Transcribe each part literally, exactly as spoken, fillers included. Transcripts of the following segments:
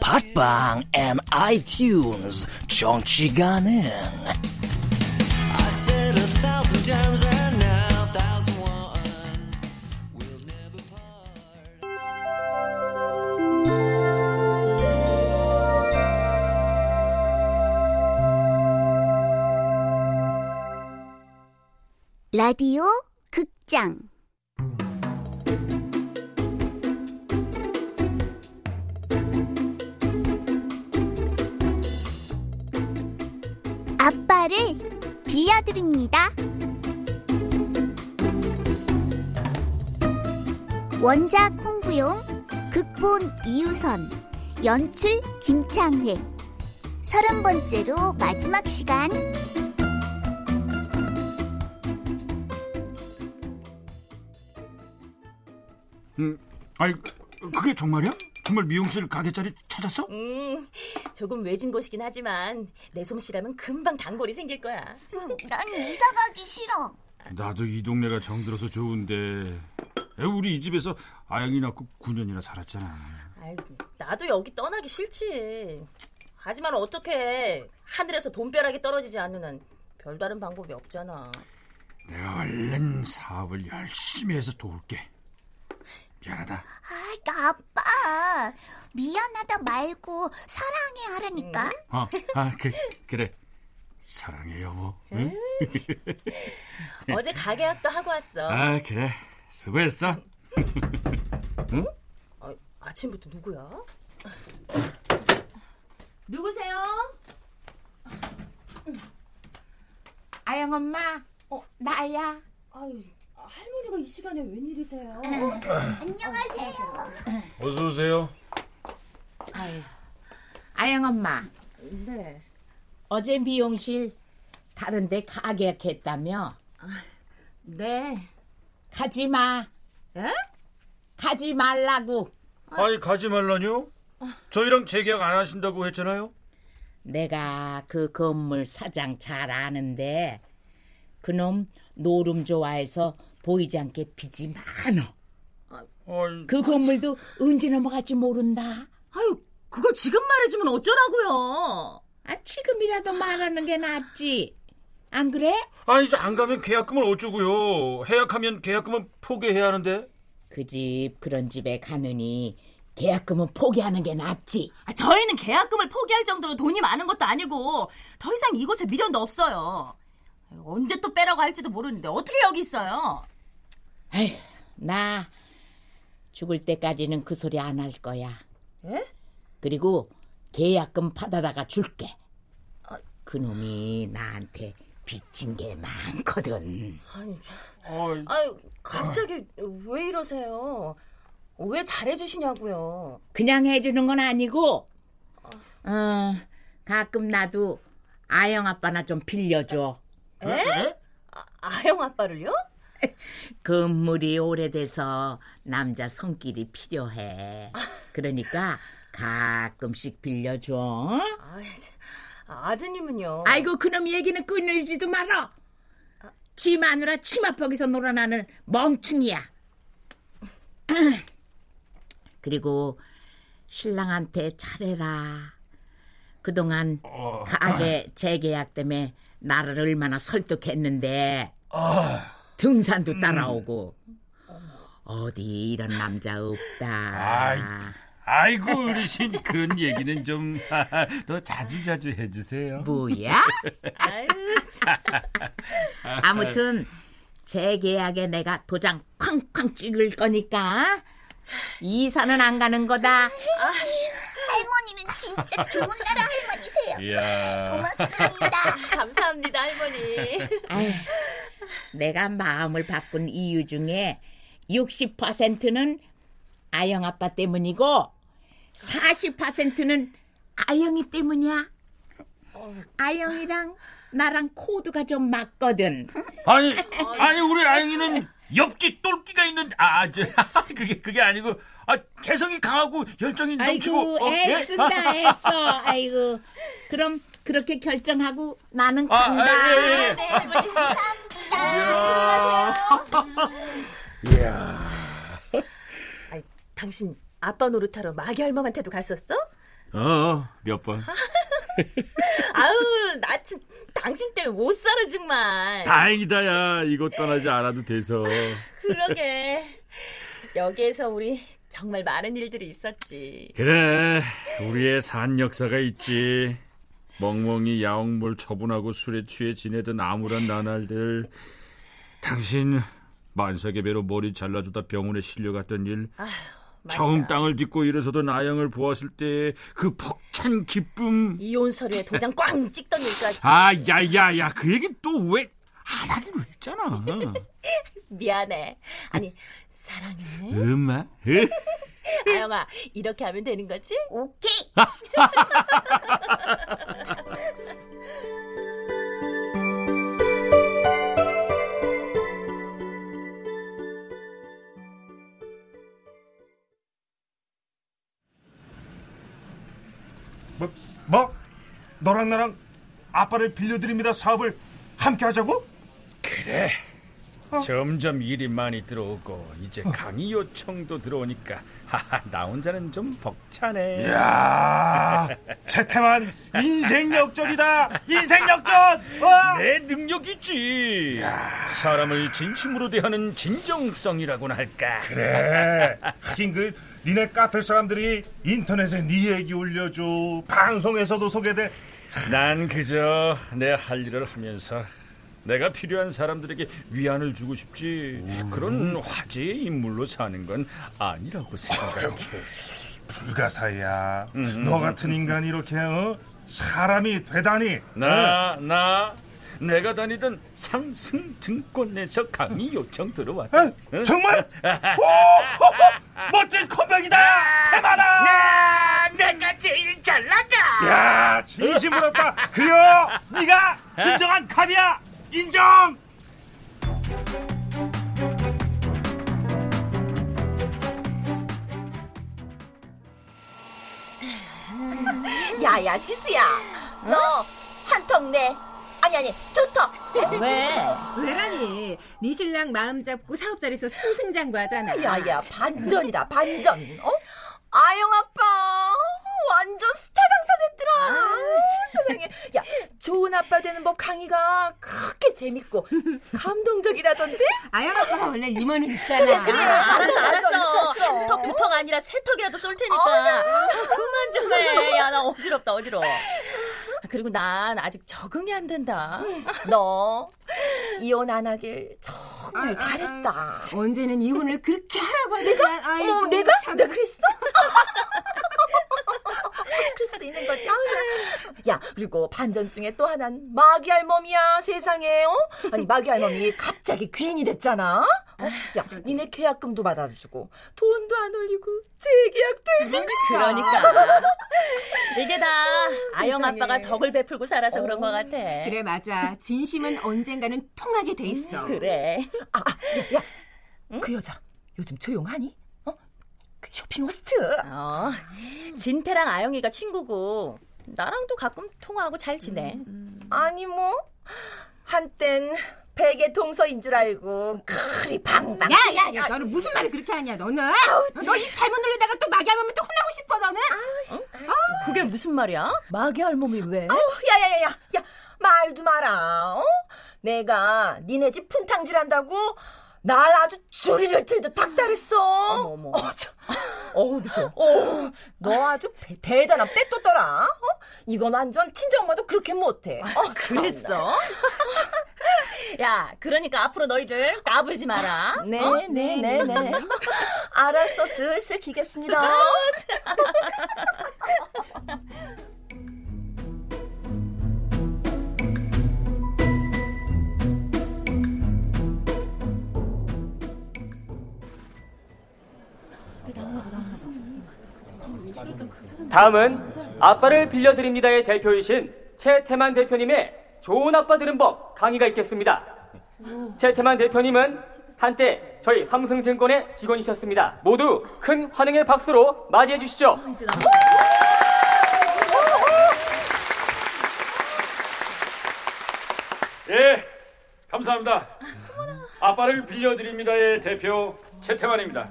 팟빵 and 아이튠즈 정치 가능. 라디오 극장. 아빠를 빌려드립니다. 원작 홍부용, 극본 이유선, 연출 김창회. 서른 번째로 마지막 시간. 음, 아니 그게 정말이야? 정말 미용실 가게 자리 찾았어? 음, 조금 외진 곳이긴 하지만 내 솜씨라면 금방 단골이 생길 거야. 음, 난 이사 가기 싫어. 나도 이 동네가 정들어서 좋은데. 우리 이 집에서 아영이 낳고 구 년이나 살았잖아. 아이고, 나도 여기 떠나기 싫지. 하지만 어떡해. 하늘에서 돈벼락이 떨어지지 않는 한 별다른 방법이 없잖아. 내가 얼른 사업을 열심히 해서 도울게. 미안하다. 아, 아빠. 미안하다 말고 사랑해 하라니까. 음. 어, 아, 그, 그래. 사랑해 여보. 응? 어제 가게 학도 하고 왔어. 아, 그래. 수고했어. 응? 아, 아침부터 누구야? 누구세요? 아영 엄마. 어, 나야. 아유. 할머니가 이 시간에 웬일이세요? 안녕하세요. 어서 오세요. 아유, 아영 엄마. 네. 어제 미용실 다른 데 가게 했다며? 네. 가지 마. 예? 가지 말라고. 아니, 가지 말라뇨? 저희랑 재계약 안 하신다고 했잖아요. 내가 그 건물 사장 잘 아는데 그놈 노름 좋아해서 보이지 않게 빚이 많어. 어, 그 건물도 언제 넘어갈지 모른다. 아유, 그걸 지금 말해주면 어쩌라고요? 아, 지금이라도 말하는 게 낫지. 안 그래? 아니, 이제 안 가면 계약금은 어쩌고요. 해약하면 계약금은 포기해야 하는데. 그 집, 그런 집에 가느니 계약금은 포기하는 게 낫지. 아, 저희는 계약금을 포기할 정도로 돈이 많은 것도 아니고 더 이상 이곳에 미련도 없어요. 언제 또 빼라고 할지도 모르는데 어떻게 여기 있어요? 에휴, 나 죽을 때까지는 그 소리 안 할 거야. 에? 그리고 계약금 받아다가 줄게. 아, 그놈이 나한테 빚진 게 많거든. 아니, 어이, 아니 갑자기 어이. 왜 이러세요? 왜 잘해주시냐고요? 그냥 해주는 건 아니고 어, 가끔 나도 아영 아빠나 좀 빌려줘. 에? 에? 아, 아영 아빠를요? 건물이 오래돼서 남자 손길이 필요해. 그러니까 가끔씩 빌려줘. 어? 아, 아드님은요? 아이고, 그놈 얘기는 끊을지도 말어. 아, 지 마누라 치마퍽에서 놀아나는 멍충이야. 그리고 신랑한테 잘해라. 그동안 어, 가게 어. 재계약 때문에 나를 얼마나 설득했는데. 어. 등산도 따라오고. 음. 어디 이런 남자 없다. 아이, 아이고 어르신 그런 얘기는 좀 더 자주자주 해주세요. 뭐야? 아유, 아무튼 재계약에 내가 도장 쾅쾅 찍을 거니까 이사는 안 가는 거다. 아, 할머니는 진짜 좋은 나라 할머니세요. 이야. 고맙습니다. 감사합니다 할머니. 아유, 내가 마음을 바꾼 이유 중에 육십 퍼센트는 아영 아빠 때문이고 사십 퍼센트는 아영이 때문이야. 아영이랑 나랑 코드가 좀 맞거든. 아니, 아니 우리 아영이는 옆기 똘끼가 있는 아, 저 그게 그게 아니고 아, 개성이 강하고 열정이 넘치고. 아이고 애쓴다 애써. 아이고 그럼 그렇게 결정하고 나는 간다. 아, 예, 예, 예. 네, 감사합니다. 이야. 아니, 당신 아빠 노릇하러 마귀 할멈한테도 갔었어? 어, 몇 번. 아우, 나 참 당신 때문에 못 살아 정말. 다행이다 야, 이곳 떠나지 않아도 돼서. 그러게. 여기에서 우리 정말 많은 일들이 있었지. 그래, 우리의 산 역사가 있지. 멍멍이 야옹몰 처분하고 술에 취해 지내던 암울한 나날들. 당신 만삭의 배로 머리 잘라주다 병원에 실려갔던 일. 아휴, 처음 땅을 딛고 일어서던 아영을 보았을 때 그 벅찬 기쁨. 이혼 서류에 도장 꽝 찍던 일까지. 아, 야야야, 그 얘기 또 왜 안 하기로 했잖아. 미안해. 아니 사랑해. 엄마. 아영아, 이렇게 하면 되는 거지? 오케이. 뭐, 뭐? 너랑 나랑 아빠를 빌려드립니다 사업을 함께 하자고? 그래. 어? 점점 일이 많이 들어오고 이제 어. 강의 요청도 들어오니까 하하, 나 혼자는 좀 벅차네. 이야, 최태만 인생 역전이다. 인생 역전. 어? 내 능력이지. 이야. 사람을 진심으로 대하는 진정성이라고나 할까. 그래. 하긴 그 니네 카페 사람들이 인터넷에 니 얘기 올려줘, 방송에서도 소개돼. 난 그저 내 할 일을 하면서 내가 필요한 사람들에게 위안을 주고 싶지. 음. 그런 화제의 인물로 사는 건 아니라고 생각해. 어, 불가사야. 음. 너 같은 인간이 이렇게 어? 사람이 되다니. 나, 응. 나 내가 다니던 상승증권에서 강의 요청 들어왔다. 에? 응? 정말? 오, 오, 오, 멋진 컴백이다. 대만아, 내가 제일 잘 나가. 야, 진심으로 왔다. 그려, 네가 진정한 갑이야. 인정! 야야, 지수야. 응? 너 한 턱 내. 아니 아니, 두 턱. 왜? 왜라니. 네 신랑 마음 잡고 사업 자리에서 승승장구 하잖아. 야야, 반전이다 반전. 어? 아영 아빠 완전 스타 강사됐더라. 세상에. 야, 좋은 아빠 되는 법 강의가 그렇게 재밌고 감동적이라던데? 아영 아빠가 원래 유머는 있잖아. 그래, 그래. 아, 알았어, 알았어. 한 턱, 두 턱 아니라 세 턱이라도 쏠 테니까. 아, 그만 좀 해. 야, 나 어지럽다, 어지러워. 그리고 난 아직 적응이 안 된다. 너 이혼 안 하길 정말 아, 잘했다. 아, 아, 언제는 이혼을 그렇게 하라고 하니까. 내가? 아이고, 어, 내가? 참... 내가 그랬어? 그럴 수도 있는 거지. 야, 그리고 반전 중에 또 하나는 마귀 할멈이야. 세상에. 어? 아니, 마귀 할멈이 갑자기 귀인이 됐잖아. 어? 야, 니네 계약금도 받아주고 돈도 안 올리고 재계약도 해주고. 그러니까 이게 다 아영 아빠가 덕을 베풀고 살아서 어. 그런 것 같아. 그래, 맞아. 진심은 언젠가는 통하게 돼 있어. 음, 그래. 아, 야, 야. 응? 그 여자 요즘 조용하니? 쇼핑 호스트. 어, 진태랑 아영이가 친구고 나랑도 가끔 통화하고 잘 지내. 음, 음. 아니 뭐 한땐 베개 동서인 줄 알고 그리 방방. 야야야, 아, 너는 무슨 말을 그렇게 하냐 너는. 너 입 잘못 놀리다가 또 마귀 할멈을 또 혼나고 싶어 너는. 아우, 어? 아, 그게 무슨 말이야? 마귀 할멈이 왜? 야야야야, 야 말도 마라. 어? 내가 니네 집 푼탕질한다고 날 아주 주리를 틀듯 닥달했어. 어머, 어머. 어, 저, 어우, 무서워. 어, 너 아주 아, 대단한 빼또더라. 어? 이건 완전 친정엄마도 그렇게 못해. 아, 어, 그랬어? 야, 그러니까 앞으로 너희들 까불지 마라. 네, 어? 네, 네, 네, 네. 알았어, 슬슬 기겠습니다. 다음은 아빠를 빌려드립니다의 대표이신 최태만 대표님의 좋은 아빠 되는 법 강의가 있겠습니다. 최태만 대표님은 한때 저희 삼성증권의 직원이셨습니다. 모두 큰 환영의 박수로 맞이해 주시죠. 예, 감사합니다. 아빠를 빌려드립니다의 대표 최태만입니다.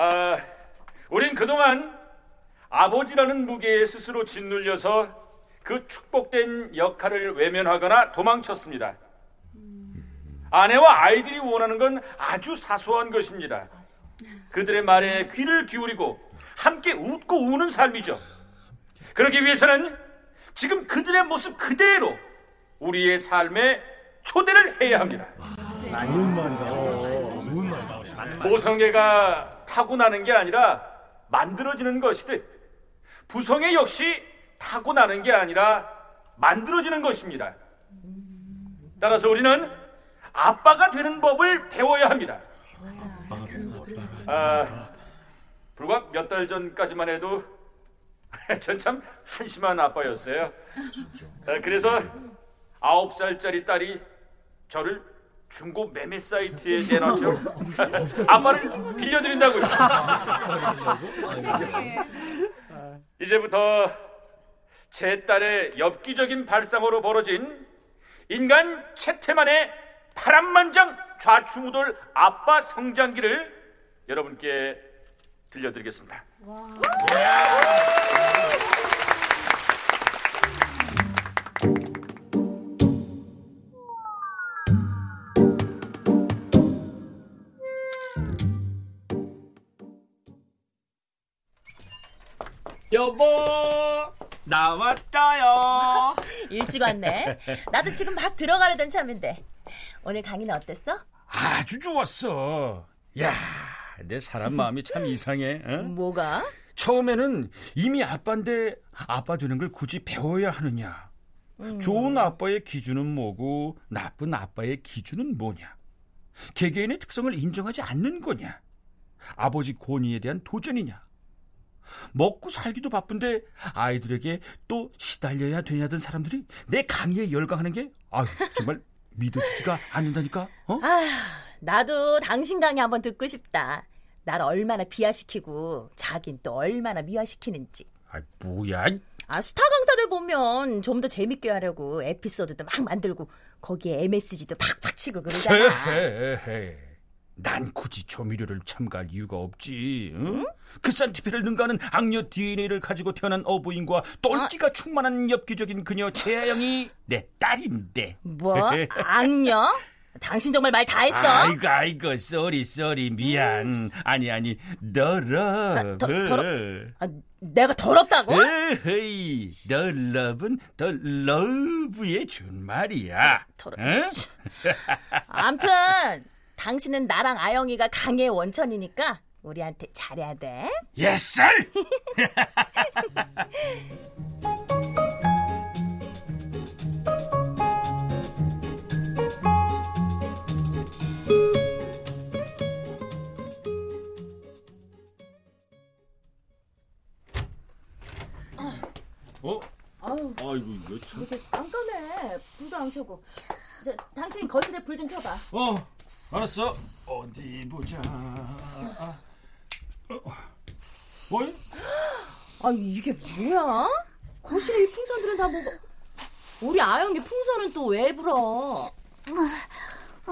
아, 우린 그동안 아버지라는 무게에 스스로 짓눌려서 그 축복된 역할을 외면하거나 도망쳤습니다. 아내와 아이들이 원하는 건 아주 사소한 것입니다. 그들의 말에 귀를 기울이고 함께 웃고 우는 삶이죠. 그러기 위해서는 지금 그들의 모습 그대로 우리의 삶에 초대를 해야 합니다. 좋은 말이다. 좋은 말이다. 모성애가 타고나는 게 아니라 만들어지는 것이듯 부성애 역시 타고나는 게 아니라 만들어지는 것입니다. 따라서 우리는 아빠가 되는 법을 배워야 합니다. 아, 불과 몇 달 전까지만 해도 전 참 한심한 아빠였어요. 그래서 아홉 살짜리 딸이 저를 중고 매매 사이트에 내놨죠. 아빠를 빌려드린다고요. 이제부터 제 딸의 엽기적인 발상으로 벌어진 인간 채태만의 파란만장 좌충우돌 아빠 성장기를 여러분께 들려드리겠습니다. 여보, 나 왔다요. 일찍 왔네. 나도 지금 막 들어가려던 참인데. 오늘 강의는 어땠어? 아주 좋았어. 야, 내 사람 마음이 참 이상해. 어? 뭐가? 처음에는 이미 아빠인데 아빠 되는 걸 굳이 배워야 하느냐. 음. 좋은 아빠의 기준은 뭐고 나쁜 아빠의 기준은 뭐냐. 개개인의 특성을 인정하지 않는 거냐. 아버지 권위에 대한 도전이냐. 먹고 살기도 바쁜데 아이들에게 또 시달려야 되냐던 사람들이 내 강의에 열광하는 게 아유, 정말 믿어지지가 않는다니까. 어? 아휴, 나도 당신 강의 한번 듣고 싶다. 날 얼마나 비하시키고 자긴 또 얼마나 미화시키는지. 아, 뭐야. 아, 스타 강사들 보면 좀 더 재밌게 하려고 에피소드도 막 만들고 거기에 엠에스지도 팍팍 치고 그러잖아. 헤헤헤. 난 굳이 조미료를 첨가할 이유가 없지. 응? 그싼 티피를 능가하는 악녀 디엔에이를 가지고 태어난 어부인과 똘끼가 아. 충만한 엽기적인 그녀 최하영이 내 딸인데. 뭐? 악녀? 당신 정말 말 다 했어? 아이고 아이고 쏘리 쏘리 미안. 음. 아니 아니 더럽. 아, 더럽? 아, 내가 더럽다고? 에이, 더럽은 더러브의 준말이야. 더럽. 응? 아무튼 당신은 나랑 아영이가 강의의 원천이니까 우리한테 잘해야 돼. 예스! 어? 아유, 아이고 이거 참. 이게 깜깜해. 불도 안 켜고. 저, 당신 거실에 불 좀 켜봐. 어. 알았어. 어디 보자. 뭐? 아, 이게 뭐야? 거실에 이 풍선들은 다 뭐가? 우리 아영이 풍선은 또 왜 불어? 뭐, 어,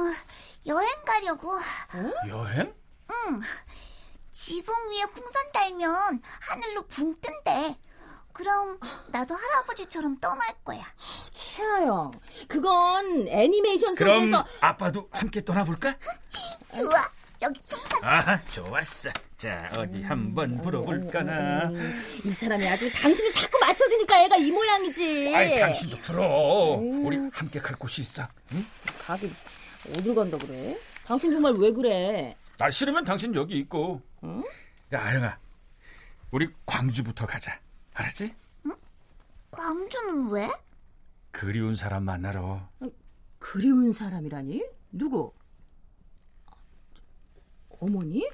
여행 가려고. 응? 여행? 응. 지붕 위에 풍선 달면 하늘로 붕 뜬대. 그럼 나도 할아버지처럼 떠날 거야. 최하영, 그건 애니메이션 속에서. 그럼 아빠도 함께 떠나볼까? 좋아, 여기 풍선. 아, 좋았어. 자, 어디 한번 불어볼까나. 이 사람이 아주 당신이 자꾸 맞춰주니까 애가 이 모양이지. 아이, 당신도 불어. 우리 함께 갈 곳이 있어. 응? 가기 어딜 간다 그래? 당신 정말 왜 그래? 나 싫으면 당신 여기 있고. 응? 야, 아영아, 우리 광주부터 가자. 알았지? 응? 광주는 왜? 그리운 사람 만나러. 그리운 사람이라니? 누구? 어머니?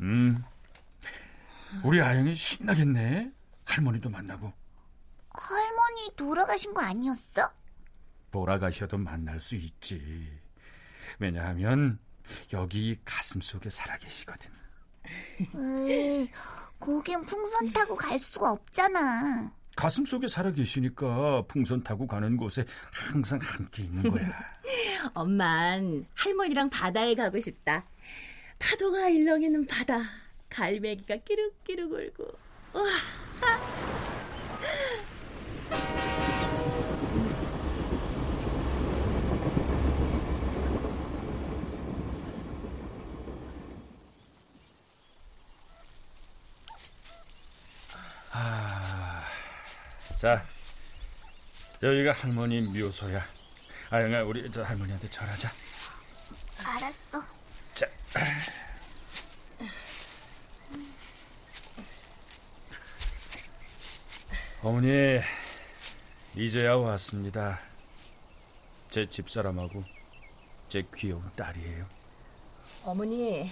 음, 우리 아영이 신나겠네. 할머니도 만나고. 할머니 돌아가신 거 아니었어? 돌아가셔도 만날 수 있지. 왜냐하면 여기 가슴속에 살아계시거든. 에이, 거긴 풍선 타고 갈 수가 없잖아. 가슴속에 살아계시니까 풍선 타고 가는 곳에 항상 함께 있는 거야. 엄만 할머니랑 바다에 가고 싶다. 파도가 일렁이는 바다, 갈매기가 끼룩끼룩 울고. 우와. 자, 여기가 할머니 묘소야. 아영아, 우리 저 할머니한테 절하자. 알았어. 자, 어머니 이제야 왔습니다. 제 집사람하고 제 귀여운 딸이에요. 어머니,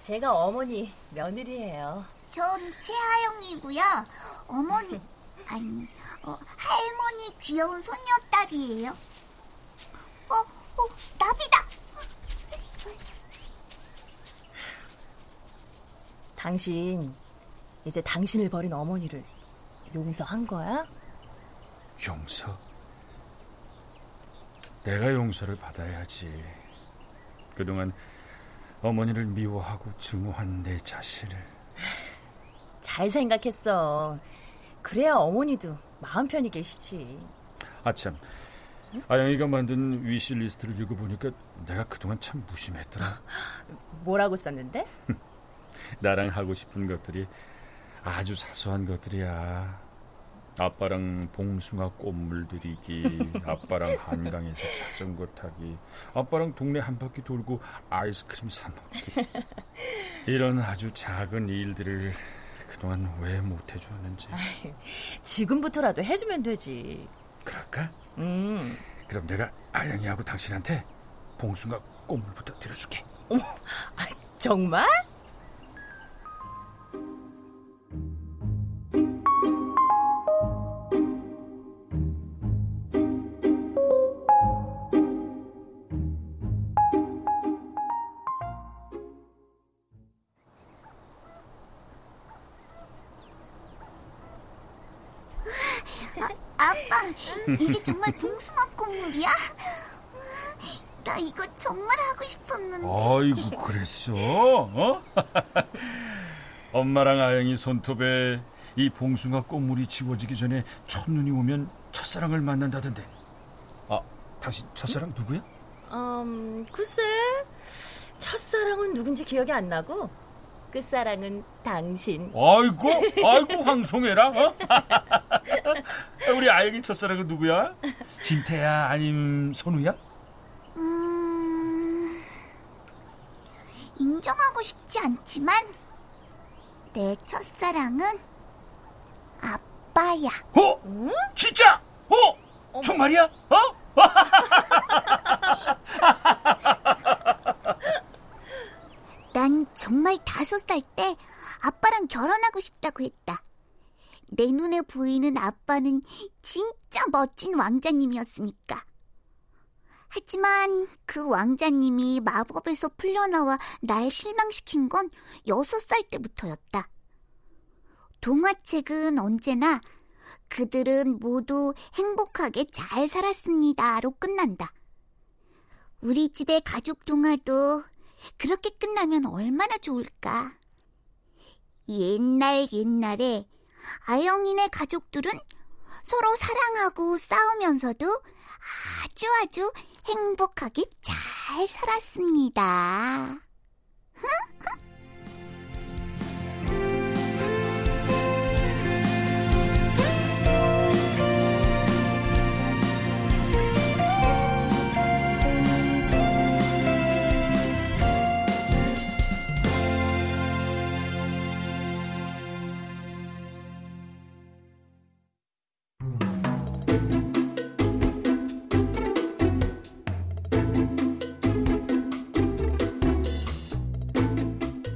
제가 어머니 며느리예요. 전 최하영이고요. 어머니 아니, 어, 할머니 귀여운 손녀딸이에요. 어, 어, 나비다. 당신, 이제 당신을 버린 어머니를 용서한 거야? 용서? 내가 용서를 받아야지. 그동안 어머니를 미워하고 증오한 내 자신을. 잘 생각했어. 그래야 어머니도 마음 편히 계시지. 아참, 응? 아영이가 만든 위시리스트를 읽어보니까 내가 그동안 참 무심했더라. 뭐라고 썼는데? 나랑 하고 싶은 것들이 아주 사소한 것들이야. 아빠랑 봉숭아 꽃물 들이기, 아빠랑 한강에서 자전거 타기, 아빠랑 동네 한 바퀴 돌고 아이스크림 사 먹기. 이런 아주 작은 일들을 그동안 왜 못 해줬는지. 아유, 지금부터라도 해주면 되지. 그럴까? 음. 그럼 내가 아영이하고 당신한테 봉숭아 꽃물부터 드려줄게. 어머, 아, 정말? 이게 정말 봉숭아 꽃물이야? 나 이거 정말 하고 싶었는데. 아이고, 그랬어? 어? 엄마랑 아영이 손톱에 이 봉숭아 꽃물이 지워지기 전에 첫눈이 오면 첫사랑을 만난다던데. 아, 당신 첫사랑 누구야? 음, 글쎄, 첫사랑은 누군지 기억이 안 나고 끝사랑은 당신. 아이고, 아이고, 황송해라. 어? 우리 아영이 첫사랑은 누구야? 진태야, 아님 선우야? 음, 인정하고 싶지 않지만 내 첫사랑은 아빠야. 어? 응? 진짜? 어? 어머. 정말이야? 어? 난 정말 다섯 살 때 아빠랑 결혼하고 싶다고 했다. 내 눈에 보이는 아빠는 진짜 멋진 왕자님이었으니까. 하지만 그 왕자님이 마법에서 풀려나와 날 실망시킨 건 여섯 살 때부터였다. 동화책은 언제나 그들은 모두 행복하게 잘 살았습니다로 끝난다. 우리 집의 가족 동화도 그렇게 끝나면 얼마나 좋을까. 옛날 옛날에 아영이네 가족들은 서로 사랑하고 싸우면서도 아주 아주 행복하게 잘 살았습니다.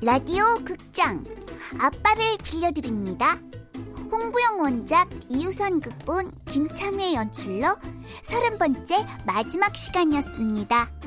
라디오 극장 아빠를 빌려드립니다. 홍부용 원작, 이유선 극본, 김창회 연출로 서른 번째 마지막 시간이었습니다.